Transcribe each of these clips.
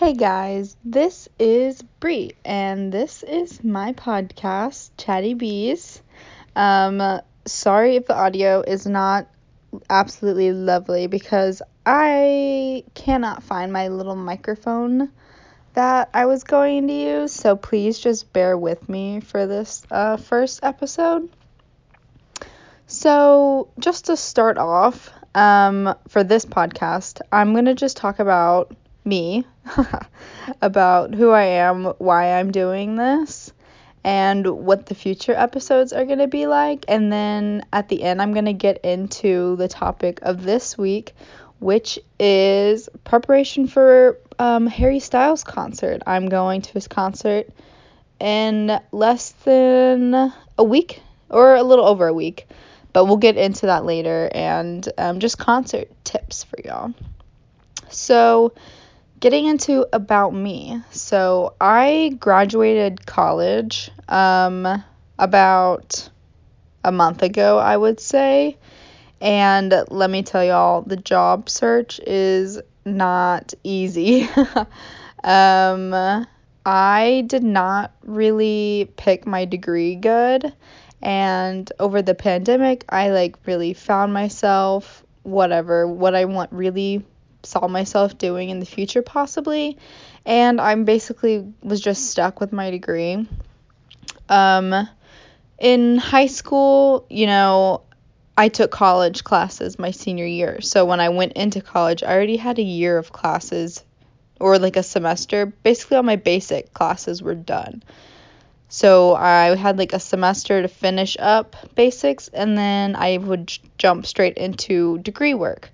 Hey guys, this is Bree, and this is my podcast, Chatty Bees. Sorry if the audio is not absolutely lovely because I cannot find my little microphone that I was going to use, so please just bear with me for this first episode. So just to start off, for this podcast, I'm going to just talk about me, about who I am, why I'm doing this, and what the future episodes are going to be like. And then at the end, I'm going to get into the topic of this week, which is preparation for Harry Styles' concert. I'm going to his concert in less than a week, or a little over a week, but we'll get into that later, and just concert tips for y'all. So, getting into about me. So, I graduated college about a month ago, I would say. And let me tell y'all, the job search is not easy. I did not really pick my degree good. And over the pandemic, I really found myself, what I want, really saw myself doing in the future possibly, and I'm basically was just stuck with my degree. In high school, I took college classes my senior year, so when I went into college, I already had a year of classes, or a semester. Basically all my basic classes were done, so I had a semester to finish up basics, and then I would jump straight into degree work.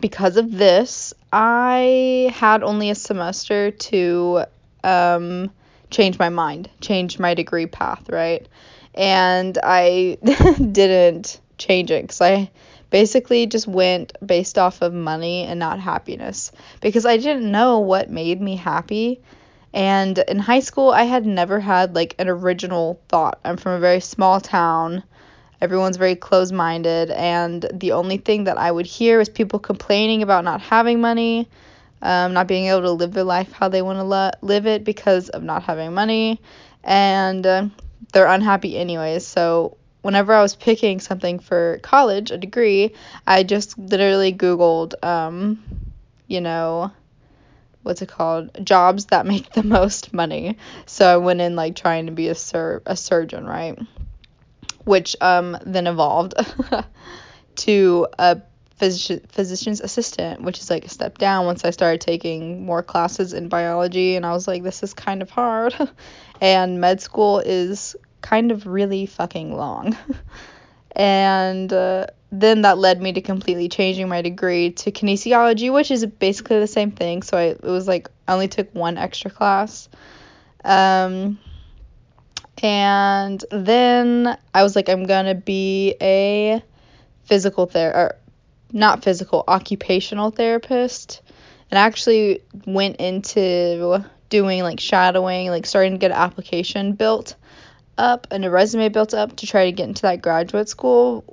Because of this, I had only a semester to change my mind, change my degree path, right? And I didn't change it because I basically just went based off of money and not happiness, because I didn't know what made me happy. And in high school, I had never had an original thought. I'm from a very small town. Everyone's very closed-minded, and the only thing that I would hear is people complaining about not having money, not being able to live their life how they want to live it because of not having money, and they're unhappy anyways. So whenever I was picking something for college, a degree, I just literally Googled, jobs that make the most money. So I went in trying to be a surgeon, right? Which then evolved to a physician's assistant, which is a step down once I started taking more classes in biology, and I was this is kind of hard, and med school is kind of really fucking long. And then that led me to completely changing my degree to kinesiology, which is basically the same thing, so it was I only took one extra class. And then I was I'm going to be a occupational therapist. And I actually went into doing shadowing, starting to get an application built up and a resume built up to try to get into that graduate school,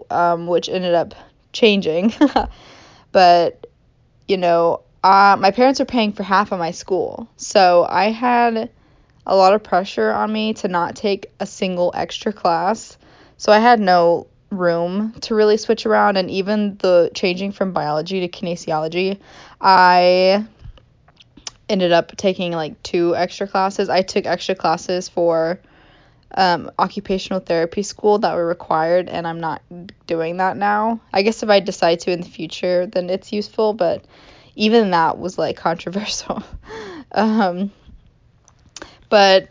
which ended up changing. But, my parents were paying for half of my school. So I had a lot of pressure on me to not take a single extra class, so I had no room to really switch around. And even the changing from biology to kinesiology, I ended up taking two extra classes. I took extra classes for occupational therapy school that were required, and I'm not doing that now. I guess if I decide to in the future, then it's useful, but even that was controversial. But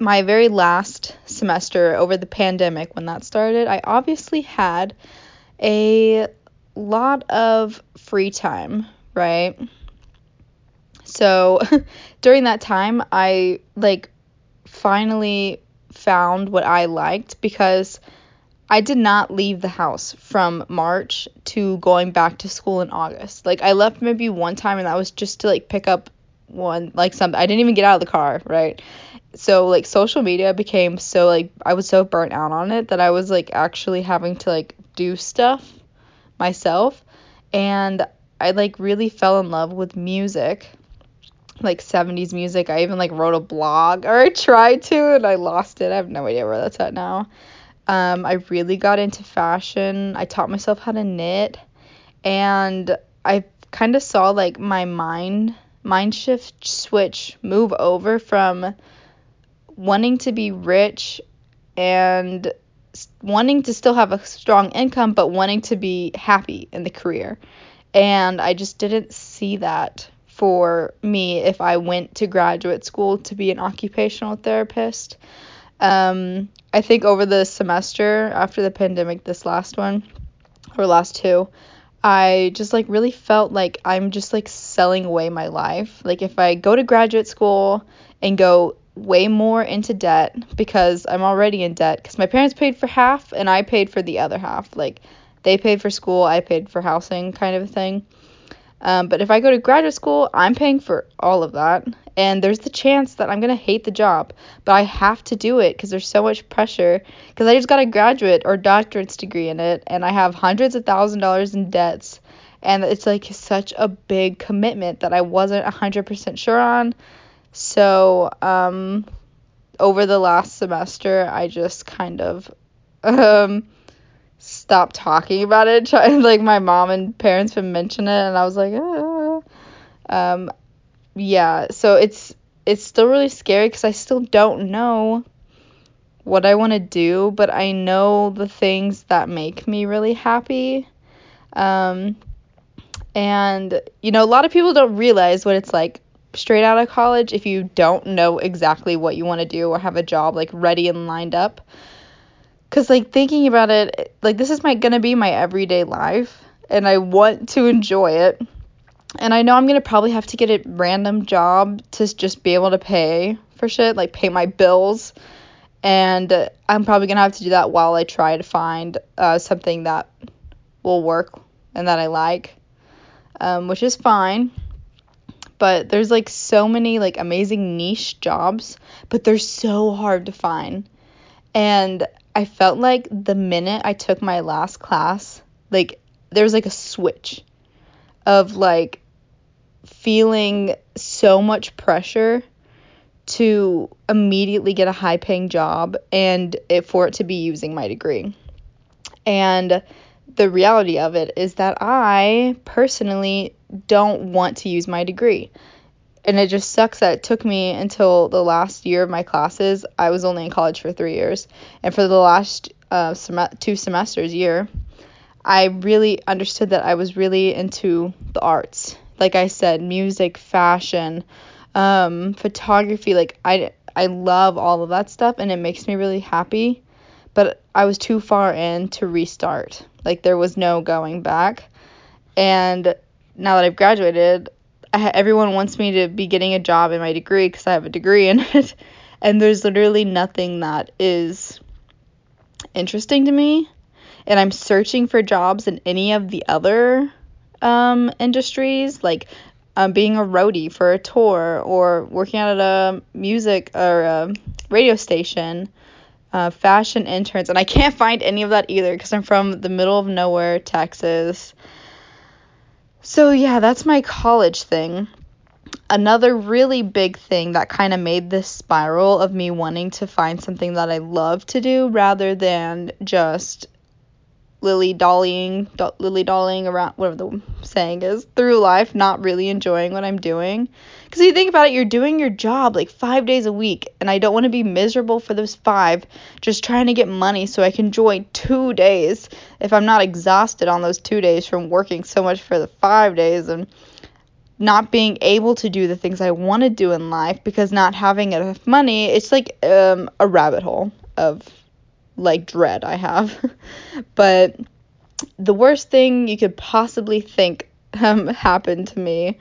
my very last semester over the pandemic, when that started, I obviously had a lot of free time, right? So during that time, I finally found what I liked, because I did not leave the house from March to going back to school in August. I left maybe one time, and that was just to pick up one something. I didn't even get out of the car, right? So social media became so I was so burnt out on it that I was actually having to do stuff myself, and I like really fell in love with music, like 70s music. I even like wrote a blog, or I tried to, and I lost it. I have no idea where that's at now. I really got into fashion. I taught myself how to knit, and I kind of saw like my mind shift, switch, move over from wanting to be rich and wanting to still have a strong income, but wanting to be happy in the career. And I just didn't see that for me if I went to graduate school to be an occupational therapist. I think over the semester after the pandemic, this last one or last two, I just like really felt like I'm just like selling away my life. Like if I go to graduate school and go way more into debt, because I'm already in debt because my parents paid for half and I paid for the other half. Like they paid for school, I paid for housing, kind of a thing. But if I go to graduate school, I'm paying for all of that, and there's the chance that I'm gonna hate the job, but I have to do it because there's so much pressure, because I just got a graduate or doctorate's degree in it, and I have hundreds of thousands of dollars in debts, and it's like such a big commitment that I wasn't 100% sure on. So over the last semester, I just kind of stopped talking about it. Like my mom and parents would mention it, and I was like, yeah. So it's still really scary because I still don't know what I want to do, but I know the things that make me really happy. And you know, a lot of people don't realize what it's like straight out of college if you don't know exactly what you want to do or have a job like ready and lined up, because like thinking about it, like this is gonna be my everyday life and I want to enjoy it, and I know I'm gonna probably have to get a random job to just be able to pay for shit, like pay my bills, and I'm probably gonna have to do that while I try to find something that will work and that I like, which is fine. But there's like so many like amazing niche jobs, but they're so hard to find. And I felt like the minute I took my last class, like there was like a switch of like feeling so much pressure to immediately get a high paying job and for it to be using my degree. And the reality of it is that I personally don't want to use my degree, and it just sucks that it took me until the last year of my classes. I was only in college for 3 years, and for the last two semesters year, I really understood that I was really into the arts, like I said, music, fashion, photography, like I love all of that stuff, and it makes me really happy. But I was too far in to restart. Like there was no going back. And now that I've graduated, everyone wants me to be getting a job in my degree because I have a degree in it. And there's literally nothing that is interesting to me. And I'm searching for jobs in any of the other industries, like being a roadie for a tour or working at a music or a radio station. Fashion interns, and I can't find any of that either because I'm from the middle of nowhere, Texas. So yeah, that's my college thing. Another really big thing that kind of made this spiral of me wanting to find something that I love to do rather than just lily dollying around, whatever the saying is, through life, not really enjoying what I'm doing. Because if you think about it, you're doing your job like 5 days a week, and I don't want to be miserable for those 5 just trying to get money so I can enjoy 2 days if I'm not exhausted on those 2 days from working so much for the 5 days and not being able to do the things I want to do in life because not having enough money. It's like a rabbit hole of like dread I have. But the worst thing you could possibly think happened to me.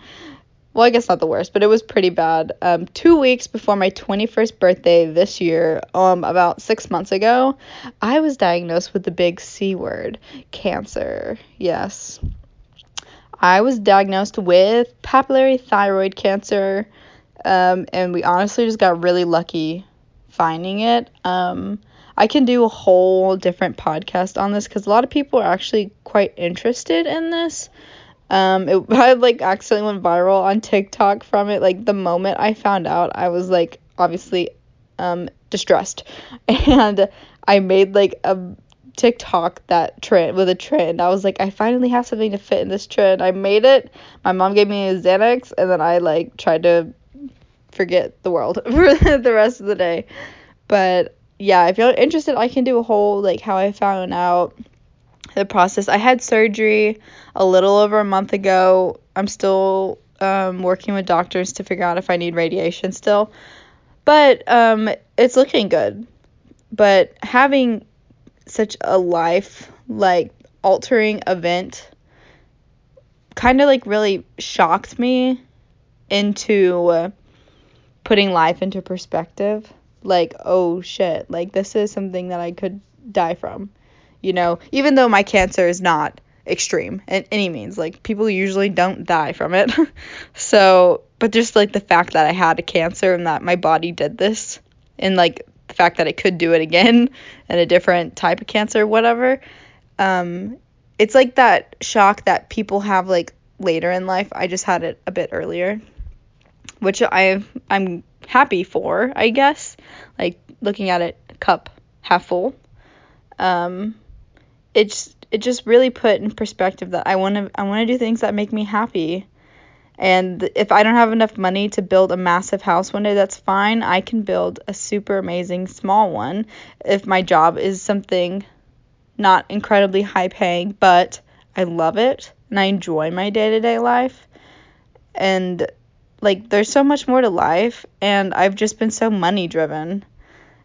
Well, I guess not the worst, but it was pretty bad. 2 weeks before my 21st birthday this year, about 6 months ago, I was diagnosed with the big C word, cancer. Yes. I was diagnosed with papillary thyroid cancer, and we honestly just got really lucky finding it. I can do a whole different podcast on this because a lot of people are actually quite interested in this. It I like accidentally went viral on TikTok from it. Like the moment I found out, I was like obviously distressed, and I made like a TikTok that trend with a trend. I was like, I finally have something to fit in this trend. I made it. My mom gave me a Xanax, and then I like tried to forget the world for the rest of the day. But yeah, if you're interested, I can do a whole like how I found out, the process. I had surgery a little over a month ago. I'm still working with doctors to figure out if I need radiation still, but it's looking good. But having such a life like altering event kind of like really shocked me into putting life into perspective. Like, oh shit, like this is something that I could die from, you know, even though my cancer is not extreme in any means, like people usually don't die from it. So, but just like the fact that I had a cancer and that my body did this, and like the fact that it could do it again and a different type of cancer, whatever. It's like that shock that people have like later in life. I just had it a bit earlier, which I'm happy for, I guess, like looking at it cup half full. It just really put in perspective that I want to do things that make me happy. And if I don't have enough money to build a massive house one day, that's fine. I can build a super amazing small one if my job is something not incredibly high paying, but I love it and I enjoy my day-to-day life. And like there's so much more to life, and I've just been so money driven,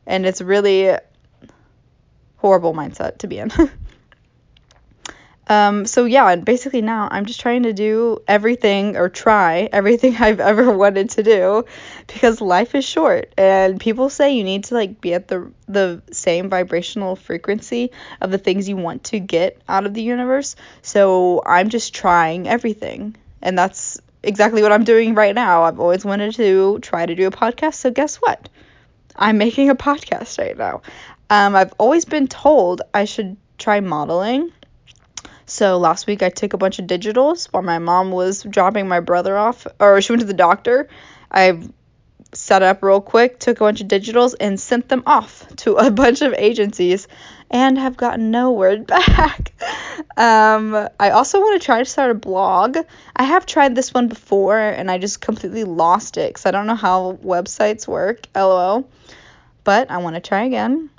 and it's really horrible mindset to be in. So yeah, and basically now I'm just trying to do everything, or try everything I've ever wanted to do, because life is short, and people say you need to like be at the same vibrational frequency of the things you want to get out of the universe. So I'm just trying everything, and that's exactly what I'm doing right now. I've always wanted to try to do a podcast, so guess what? I'm making a podcast right now. I've always been told I should try modeling. So last week I took a bunch of digitals while my mom was dropping my brother off, or she went to the doctor. I set up real quick, took a bunch of digitals, and sent them off to a bunch of agencies and have gotten no word back. I also want to try to start a blog. I have tried this one before, and I just completely lost it because I don't know how websites work, lol. But I want to try again.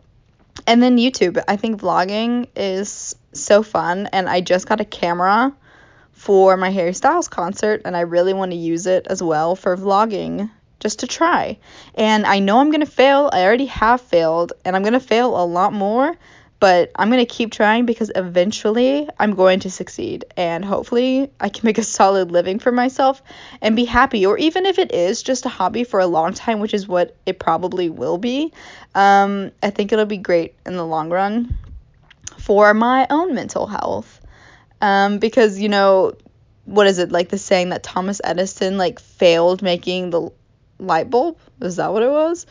And then YouTube. I think vlogging is so fun, and I just got a camera for my Harry Styles concert, and I really want to use it as well for vlogging, just to try. And I know I'm going to fail. I already have failed, and I'm going to fail a lot more, but I'm going to keep trying because eventually I'm going to succeed, and hopefully I can make a solid living for myself and be happy. Or even if it is just a hobby for a long time, which is what it probably will be, I think it'll be great in the long run for my own mental health, because, you know, what is it, like the saying that Thomas Edison like failed making the light bulb? Is that what it was?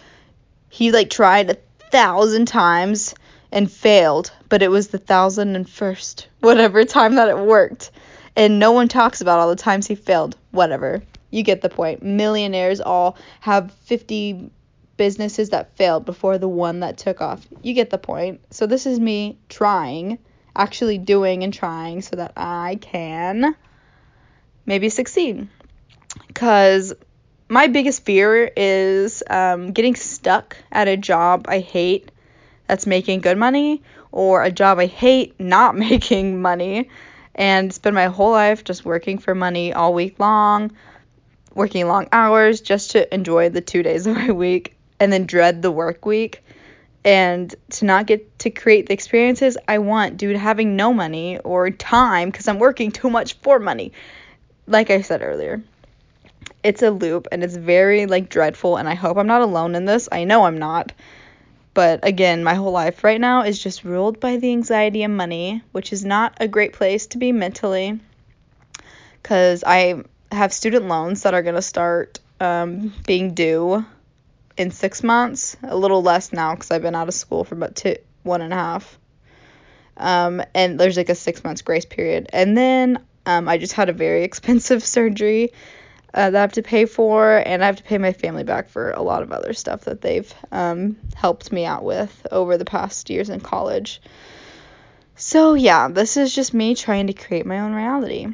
He like tried 1,000 times and failed, but it was the 1,001st whatever time that it worked, and no one talks about all the times he failed. Whatever, you get the point. Millionaires all have 50 businesses that failed before the one that took off. You get the point. So this is me trying, actually doing and trying, so that I can maybe succeed, because my biggest fear is getting stuck at a job I hate that's making good money, or a job I hate not making money, and spend my whole life just working for money all week long, working long hours just to enjoy the 2 days of my week, and then dread the work week, and to not get to create the experiences I want due to having no money or time because I'm working too much for money. Like I said earlier, it's a loop, and it's very like dreadful, and I hope I'm not alone in this. I know I'm not. But again, my whole life right now is just ruled by the anxiety of money, which is not a great place to be mentally, because I have student loans that are going to start being due in 6 months, a little less now because I've been out of school for about 1.5, and there's like a 6 months grace period, and then I just had a very expensive surgery that I have to pay for, and I have to pay my family back for a lot of other stuff that they've helped me out with over the past years in college. So yeah, this is just me trying to create my own reality.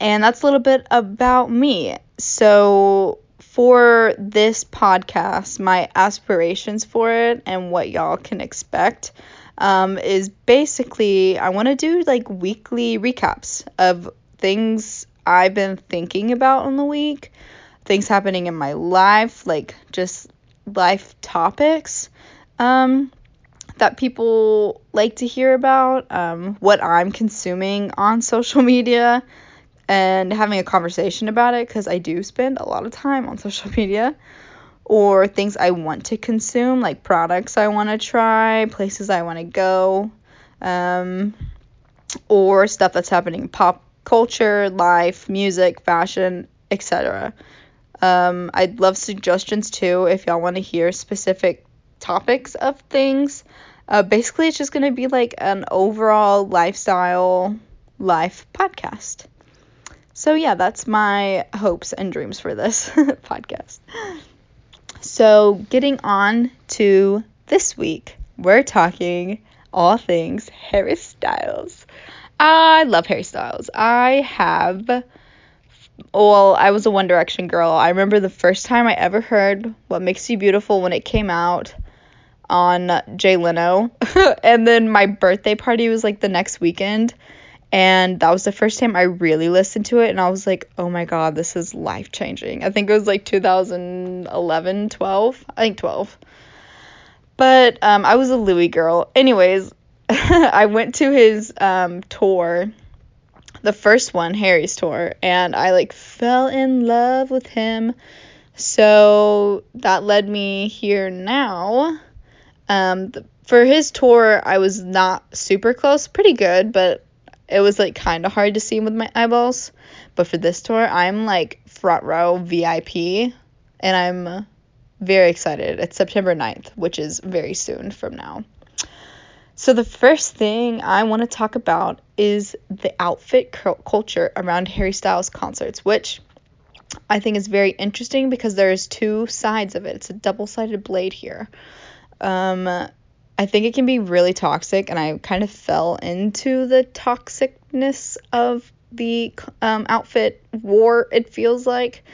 And that's a little bit about me. So for this podcast, my aspirations for it and what y'all can expect is basically I want to do like weekly recaps of things I've been thinking about in the week, things happening in my life, like just life topics that people like to hear about, what I'm consuming on social media, and having a conversation about it, because I do spend a lot of time on social media, or things I want to consume, like products I want to try, places I want to go, or stuff that's happening in pop culture, life, music, fashion, etc. I'd love suggestions too if y'all want to hear specific topics of things. Basically, it's just going to be like an overall lifestyle life podcast. So yeah, that's my hopes and dreams for this podcast. So getting on to this week, we're talking all things Harry Styles. I love Harry Styles. I was a One Direction girl. I remember the first time I ever heard What Makes You Beautiful when it came out on Jay Leno. And then my birthday party was like the next weekend. And that was the first time I really listened to it, and I was like, oh my god, this is life-changing. I think it was like 2011, 12? I think 12. But I was a Louis girl. Anyways, I went to his tour, the first one, Harry's tour, and I like fell in love with him. So that led me here now. For his tour, I was not super close, pretty good, but it was, like, kind of hard to see with my eyeballs. But for this tour, I'm, like, front row VIP. And I'm very excited. It's September 9th, which is very soon from now. So the first thing I want to talk about is the outfit culture around Harry Styles concerts, which I think is very interesting because there's two sides of it. It's a double-sided blade here. I think it can be really toxic, and I kind of fell into the toxicness of the outfit war, it feels like.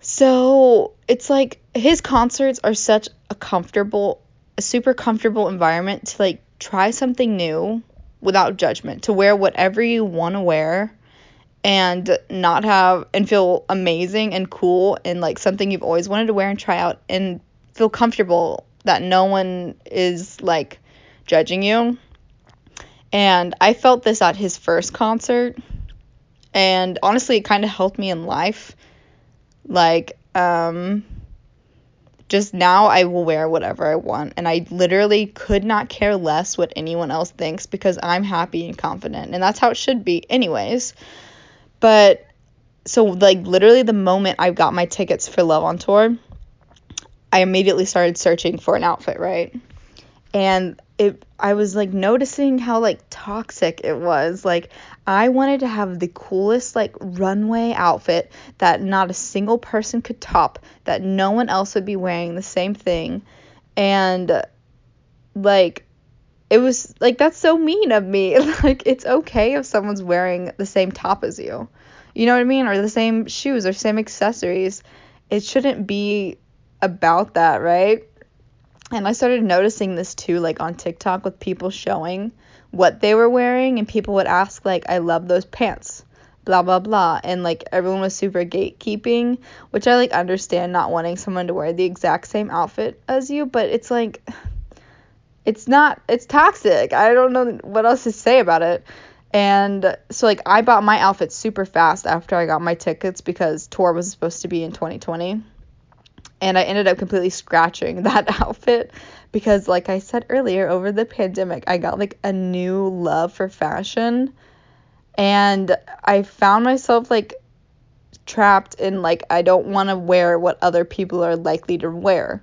So it's like his concerts are such a super comfortable environment to like try something new without judgment, to wear whatever you want to wear and feel amazing and cool and like something you've always wanted to wear and try out and feel comfortable that no one is, like, judging you. And I felt this at his first concert. And honestly, it kind of helped me in life. Like, just now I will wear whatever I want. And I literally could not care less what anyone else thinks because I'm happy and confident. And that's how it should be anyways. But, so, like, literally the moment I got my tickets for Love on Tour, I immediately started searching for an outfit, right? And I was, like, noticing how, like, toxic it was. Like, I wanted to have the coolest, like, runway outfit that not a single person could top, that no one else would be wearing the same thing. And, like, it was, like, that's so mean of me. Like, it's okay if someone's wearing the same top as you. You know what I mean? Or the same shoes or same accessories. It shouldn't be about that, right? And I started noticing this too, like on TikTok with people showing what they were wearing, and people would ask like, I love those pants, blah blah blah, and like everyone was super gatekeeping, which I like understand not wanting someone to wear the exact same outfit as you, but it's like it's toxic. I don't know what else to say about it. And so like I bought my outfit super fast after I got my tickets because tour was supposed to be in 2020. And I ended up completely scratching that outfit because, like I said earlier, over the pandemic, I got, like, a new love for fashion. And I found myself, like, trapped in, like, I don't want to wear what other people are likely to wear,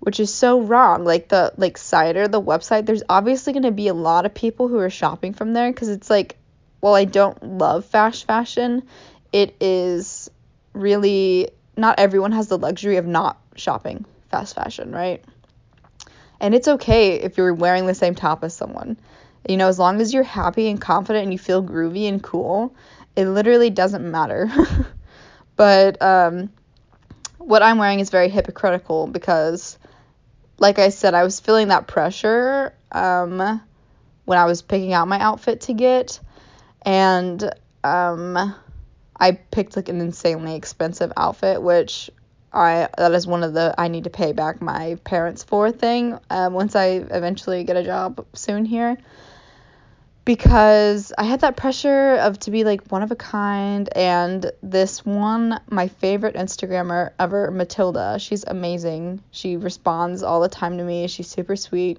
which is so wrong. Like, Cider, the website, there's obviously going to be a lot of people who are shopping from there because it's, like, while I don't love fast fashion, it is really, not everyone has the luxury of not shopping fast fashion, right? And it's okay if you're wearing the same top as someone. You know, as long as you're happy and confident and you feel groovy and cool, it literally doesn't matter. But what I'm wearing is very hypocritical because, like I said, I was feeling that pressure when I was picking out my outfit to get. And I picked like an insanely expensive outfit, which that is one of the I need to pay back my parents for thing once I eventually get a job soon here. Because I had that pressure of to be like one of a kind, and this one, my favorite Instagrammer ever, Matilda, she's amazing. She responds all the time to me. She's super sweet.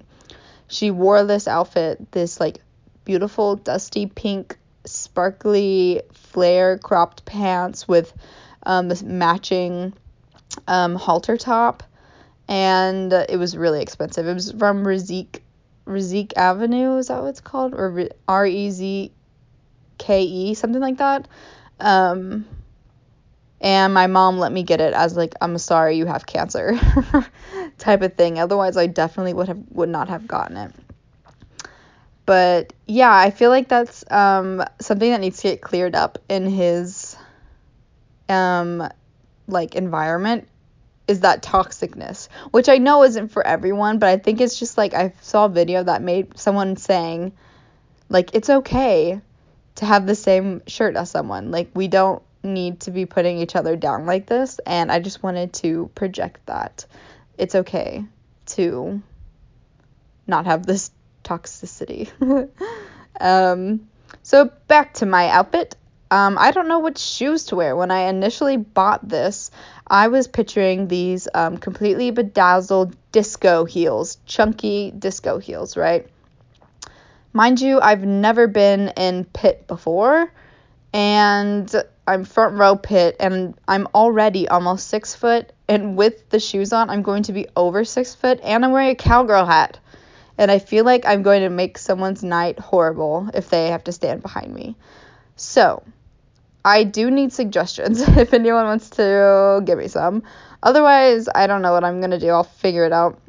She wore this outfit, this like beautiful dusty pink sparkly flare cropped pants with this matching halter top, and it was really expensive. It was from Rizik Avenue, is that what it's called? Or Rezke, something like that. And my mom let me get it as like, I'm sorry, you have cancer type of thing. Otherwise, I definitely would not have gotten it. But yeah, I feel like that's something that needs to get cleared up in his like environment, is that toxicness, which I know isn't for everyone, but I think it's just like, I saw a video that made someone saying like, it's okay to have the same shirt as someone, like we don't need to be putting each other down like this. And I just wanted to project that it's okay to not have this toxicity. So back to my outfit. I don't know what shoes to wear. When I initially bought this, I was picturing these completely bedazzled disco heels, chunky disco heels, right? Mind you, I've never been in pit before, and I'm front row pit, and I'm already almost 6 foot, and with the shoes on, I'm going to be over 6 foot, and I'm wearing a cowgirl hat, and I feel like I'm going to make someone's night horrible if they have to stand behind me. So, I do need suggestions if anyone wants to give me some. Otherwise, I don't know what I'm going to do. I'll figure it out.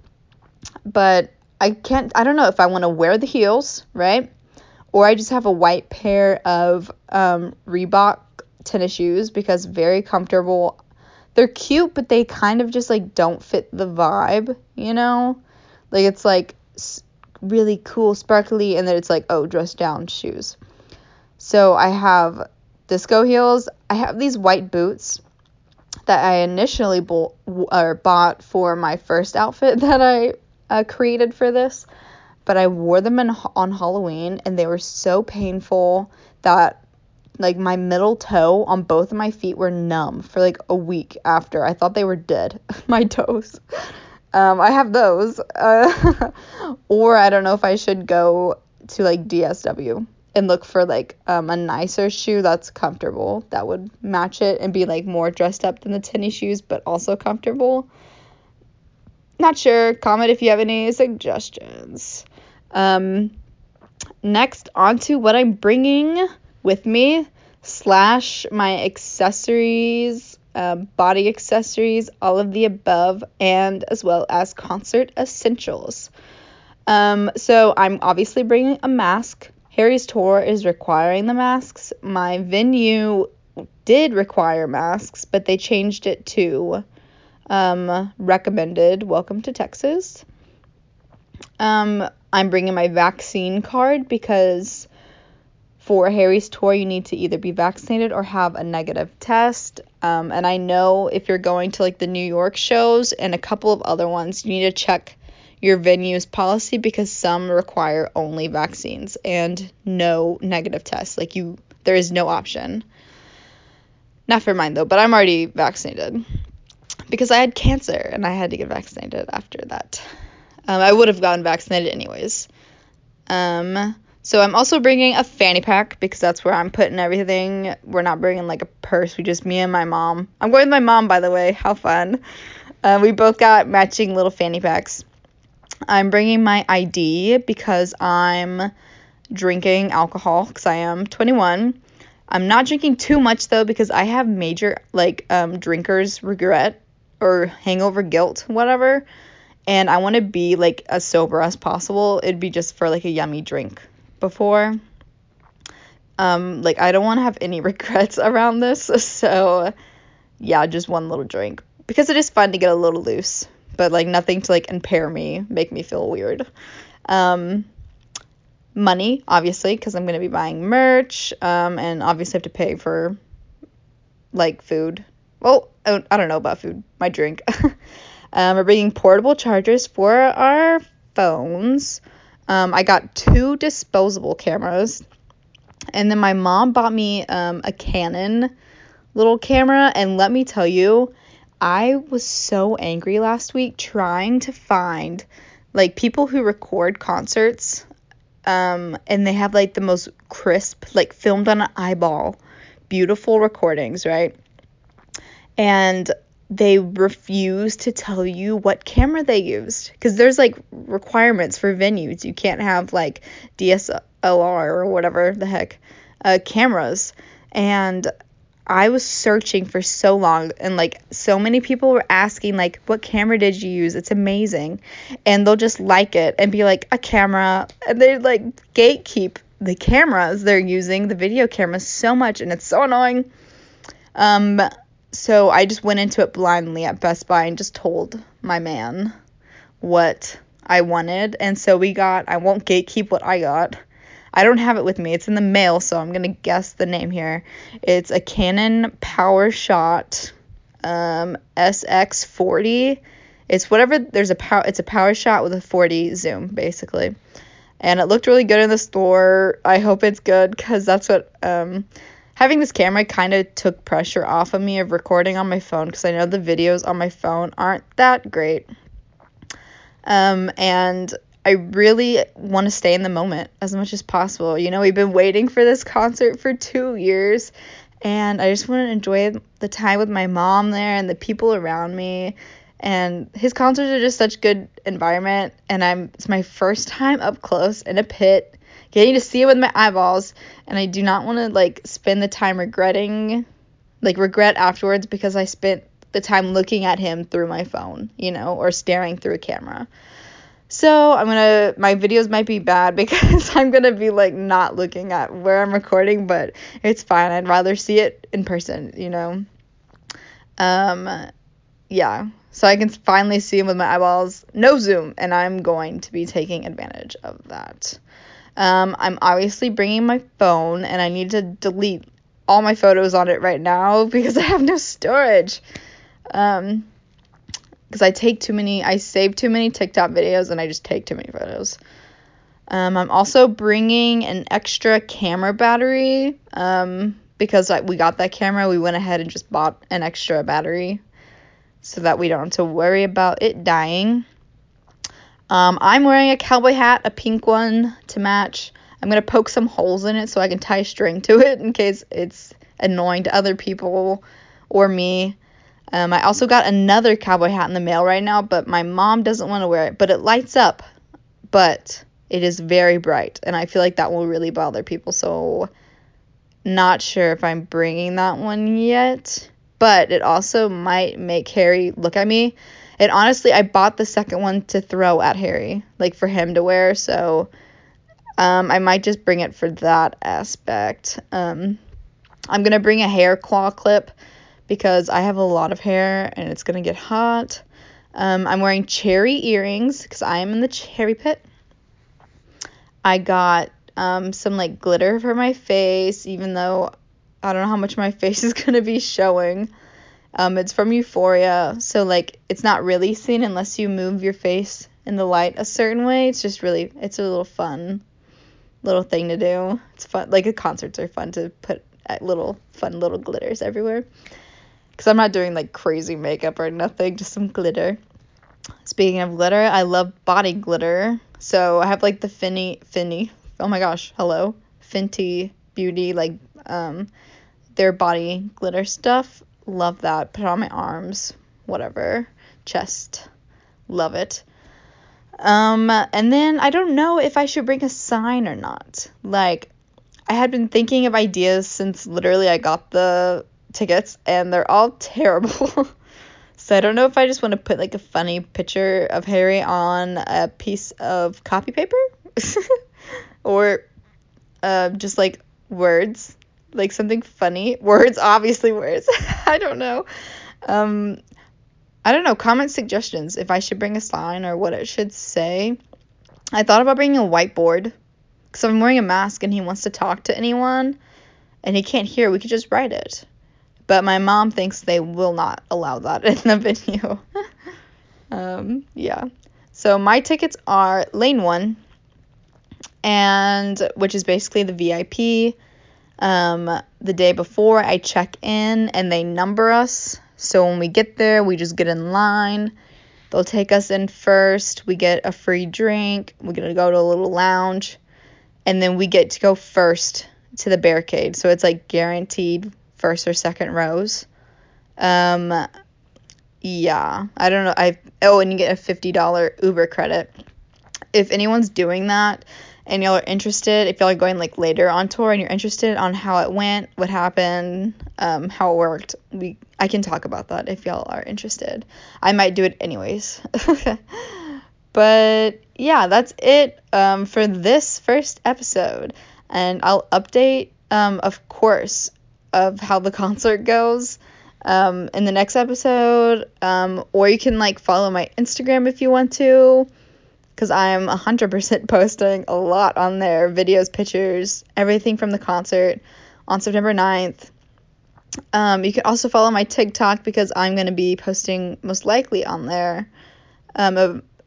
But I don't know if I want to wear the heels, right? Or I just have a white pair of Reebok tennis shoes because very comfortable. They're cute, but they kind of just like don't fit the vibe, you know? Like it's like really cool, sparkly, and then it's like, oh, dress down shoes. So I have disco heels. I have these white boots that I initially bought for my first outfit that I created for this. But I wore them on Halloween, and they were so painful that like my middle toe on both of my feet were numb for like a week after. I thought they were dead, my toes. I have those. Or I don't know if I should go to like DSW and look for like a nicer shoe that's comfortable, that would match it and be like more dressed up than the tennis shoes, but also comfortable. Not sure. Comment if you have any suggestions. Next, on to what I'm bringing with me / my accessories, body accessories, all of the above, and as well as concert essentials. So I'm obviously bringing a mask. Harry's tour is requiring the masks. My venue did require masks, but they changed it to recommended. Welcome to Texas. I'm bringing my vaccine card because for Harry's tour, you need to either be vaccinated or have a negative test. And I know if you're going to like the New York shows and a couple of other ones, you need to check your venue's policy because some require only vaccines and no negative tests. Like there is no option. Not for mine though, but I'm already vaccinated because I had cancer and I had to get vaccinated after that. I would have gotten vaccinated anyways. So I'm also bringing a fanny pack because that's where I'm putting everything. We're not bringing like a purse. We just, me and my mom. I'm going with my mom, by the way. How fun. We both got matching little fanny packs. I'm bringing my ID because I'm drinking alcohol because I am 21. I'm not drinking too much though because I have major drinker's regret or hangover guilt, whatever. And I want to be as sober as possible. It'd be just for a yummy drink before. I don't want to have any regrets around this. So yeah, just one little drink because it is fun to get a little loose, but nothing to impair me, make me feel weird. Money, obviously, because I'm going to be buying merch, and obviously I have to pay for, food. Well, I don't know about food, my drink. We're bringing portable chargers for our phones. I got 2 disposable cameras, and then my mom bought me a Canon little camera, and let me tell you, I was so angry last week trying to find, people who record concerts, and they have the most crisp, filmed on an eyeball, beautiful recordings, right? And they refuse to tell you what camera they used because there's requirements for venues. You can't have DSLR or whatever the heck cameras. And I was searching for so long, and so many people were asking what camera did you use? It's amazing. And they'll just it and be a camera, and they gatekeep the cameras they're using, the video cameras, so much, and it's so annoying. So I just went into it blindly at Best Buy and just told my man what I wanted. And so I won't gatekeep what I got. I don't have it with me. It's in the mail, so I'm going to guess the name here. It's a Canon PowerShot SX40. It's whatever, it's a PowerShot with a 40 zoom, basically. And it looked really good in the store. I hope it's good, because that's what, having this camera kind of took pressure off of me of recording on my phone, because I know the videos on my phone aren't that great. And I really want to stay in the moment as much as possible. We've been waiting for this concert for 2 years, and I just want to enjoy the time with my mom there and the people around me. And his concerts are just such good environment, and it's my first time up close in a pit, getting to see it with my eyeballs, and I do not want to spend the time regret afterwards because I spent the time looking at him through my phone, or staring through a camera. So my videos might be bad because I'm gonna be not looking at where I'm recording, but it's fine. I'd rather see it in person, yeah. So I can finally see him with my eyeballs, no zoom, and I'm going to be taking advantage of that. I'm obviously bringing my phone, and I need to delete all my photos on it right now because I have no storage. Because I save too many TikTok videos, and I just take too many photos. I'm also bringing an extra camera battery, because we got that camera, we went ahead and just bought an extra battery so that we don't have to worry about it dying. I'm wearing a cowboy hat, a pink one to match. I'm going to poke some holes in it so I can tie string to it in case it's annoying to other people or me. I also got another cowboy hat in the mail right now, but my mom doesn't want to wear it, but it lights up, but it is very bright, and I feel that will really bother people, so not sure if I'm bringing that one yet, but it also might make Harry look at me, and honestly, I bought the second one to throw at Harry, for him to wear, so I might just bring it for that aspect. I'm going to bring a hair claw clip, because I have a lot of hair and it's going to get hot. I'm wearing cherry earrings because I am in the cherry pit. I got some glitter for my face, even though I don't know how much my face is going to be showing. It's from Euphoria, so it's not really seen unless you move your face in the light a certain way. It's just really, it's a little fun little thing to do. It's fun, concerts are fun to put little fun little glitters everywhere. Because I'm not doing crazy makeup or nothing, just some glitter. Speaking of glitter, I love body glitter. So I have the Fenty, oh my gosh, hello, Fenty Beauty, their body glitter stuff. Love that. Put it on my arms, whatever, chest. Love it. And then I don't know if I should bring a sign or not. Like, I had been thinking of ideas since literally I got the tickets, and they're all terrible. So I don't know if I just want to put, like, a funny picture of Harry on a piece of copy paper or just, like, words, like something funny. Words, obviously words. I don't know. I don't know. Comment suggestions if I should bring a sign or what it should say. I thought about bringing a whiteboard because I'm wearing a mask and he wants to talk to anyone and he can't hear. We could just write it. But my mom thinks they will not allow that in the venue. Yeah. So my tickets are lane one, and which is basically the VIP. The day before I check in and they number us. So when we get there, we just get in line. They'll take us in first. We get a free drink. We're going to go to a little lounge. And then we get to go first to the barricade. So it's like guaranteed first or second rows. Yeah, I don't know. Oh, and you get a $50 Uber credit. If anyone's doing that and y'all are interested, if y'all are going like later on tour and you're interested on how it went, what happened, how it worked, I can talk about that if y'all are interested. I might do it anyways. But yeah, that's it for this first episode, and I'll update of course of how the concert goes in the next episode, or you can like follow my Instagram if you want to, because I'm 100% posting a lot on there, videos, pictures, everything from the concert on September 9th. You can also follow my TikTok because I'm going to be posting most likely on there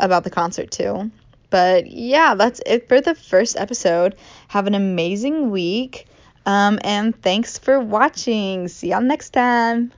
about the concert too. But yeah, that's it for the first episode. Have an amazing week. And thanks for watching. See y'all next time.